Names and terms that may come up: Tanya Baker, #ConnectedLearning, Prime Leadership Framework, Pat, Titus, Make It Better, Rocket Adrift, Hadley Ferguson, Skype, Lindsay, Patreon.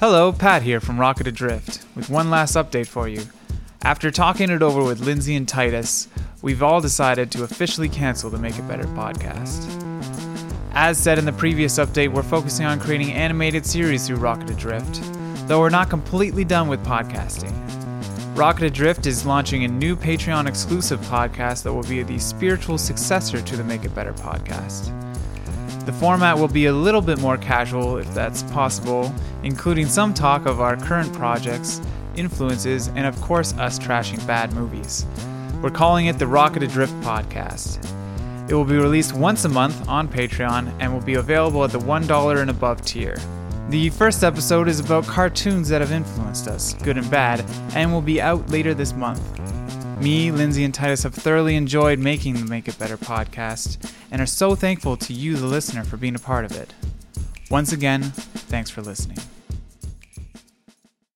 Hello, Pat here from Rocket Adrift, with one last update for you. After talking it over with Lindsay and Titus, we've all decided to officially cancel the Make It Better podcast. As said in the previous update, we're focusing on creating animated series through Rocket Adrift, though we're not completely done with podcasting. Rocket Adrift is launching a new Patreon-exclusive podcast that will be the spiritual successor to the Make It Better podcast. The format will be a little bit more casual, if that's possible, including some talk of our current projects, influences, and of course us trashing bad movies. We're calling it the Rocket Adrift podcast. It will be released once a month on Patreon and will be available at the $1 and above tier. The first episode is about cartoons that have influenced us, good and bad, and will be out later this month. Me, Lindsay, and Titus have thoroughly enjoyed making the Make It Better podcast and are so thankful to you, the listener, for being a part of it. Once again, thanks for listening.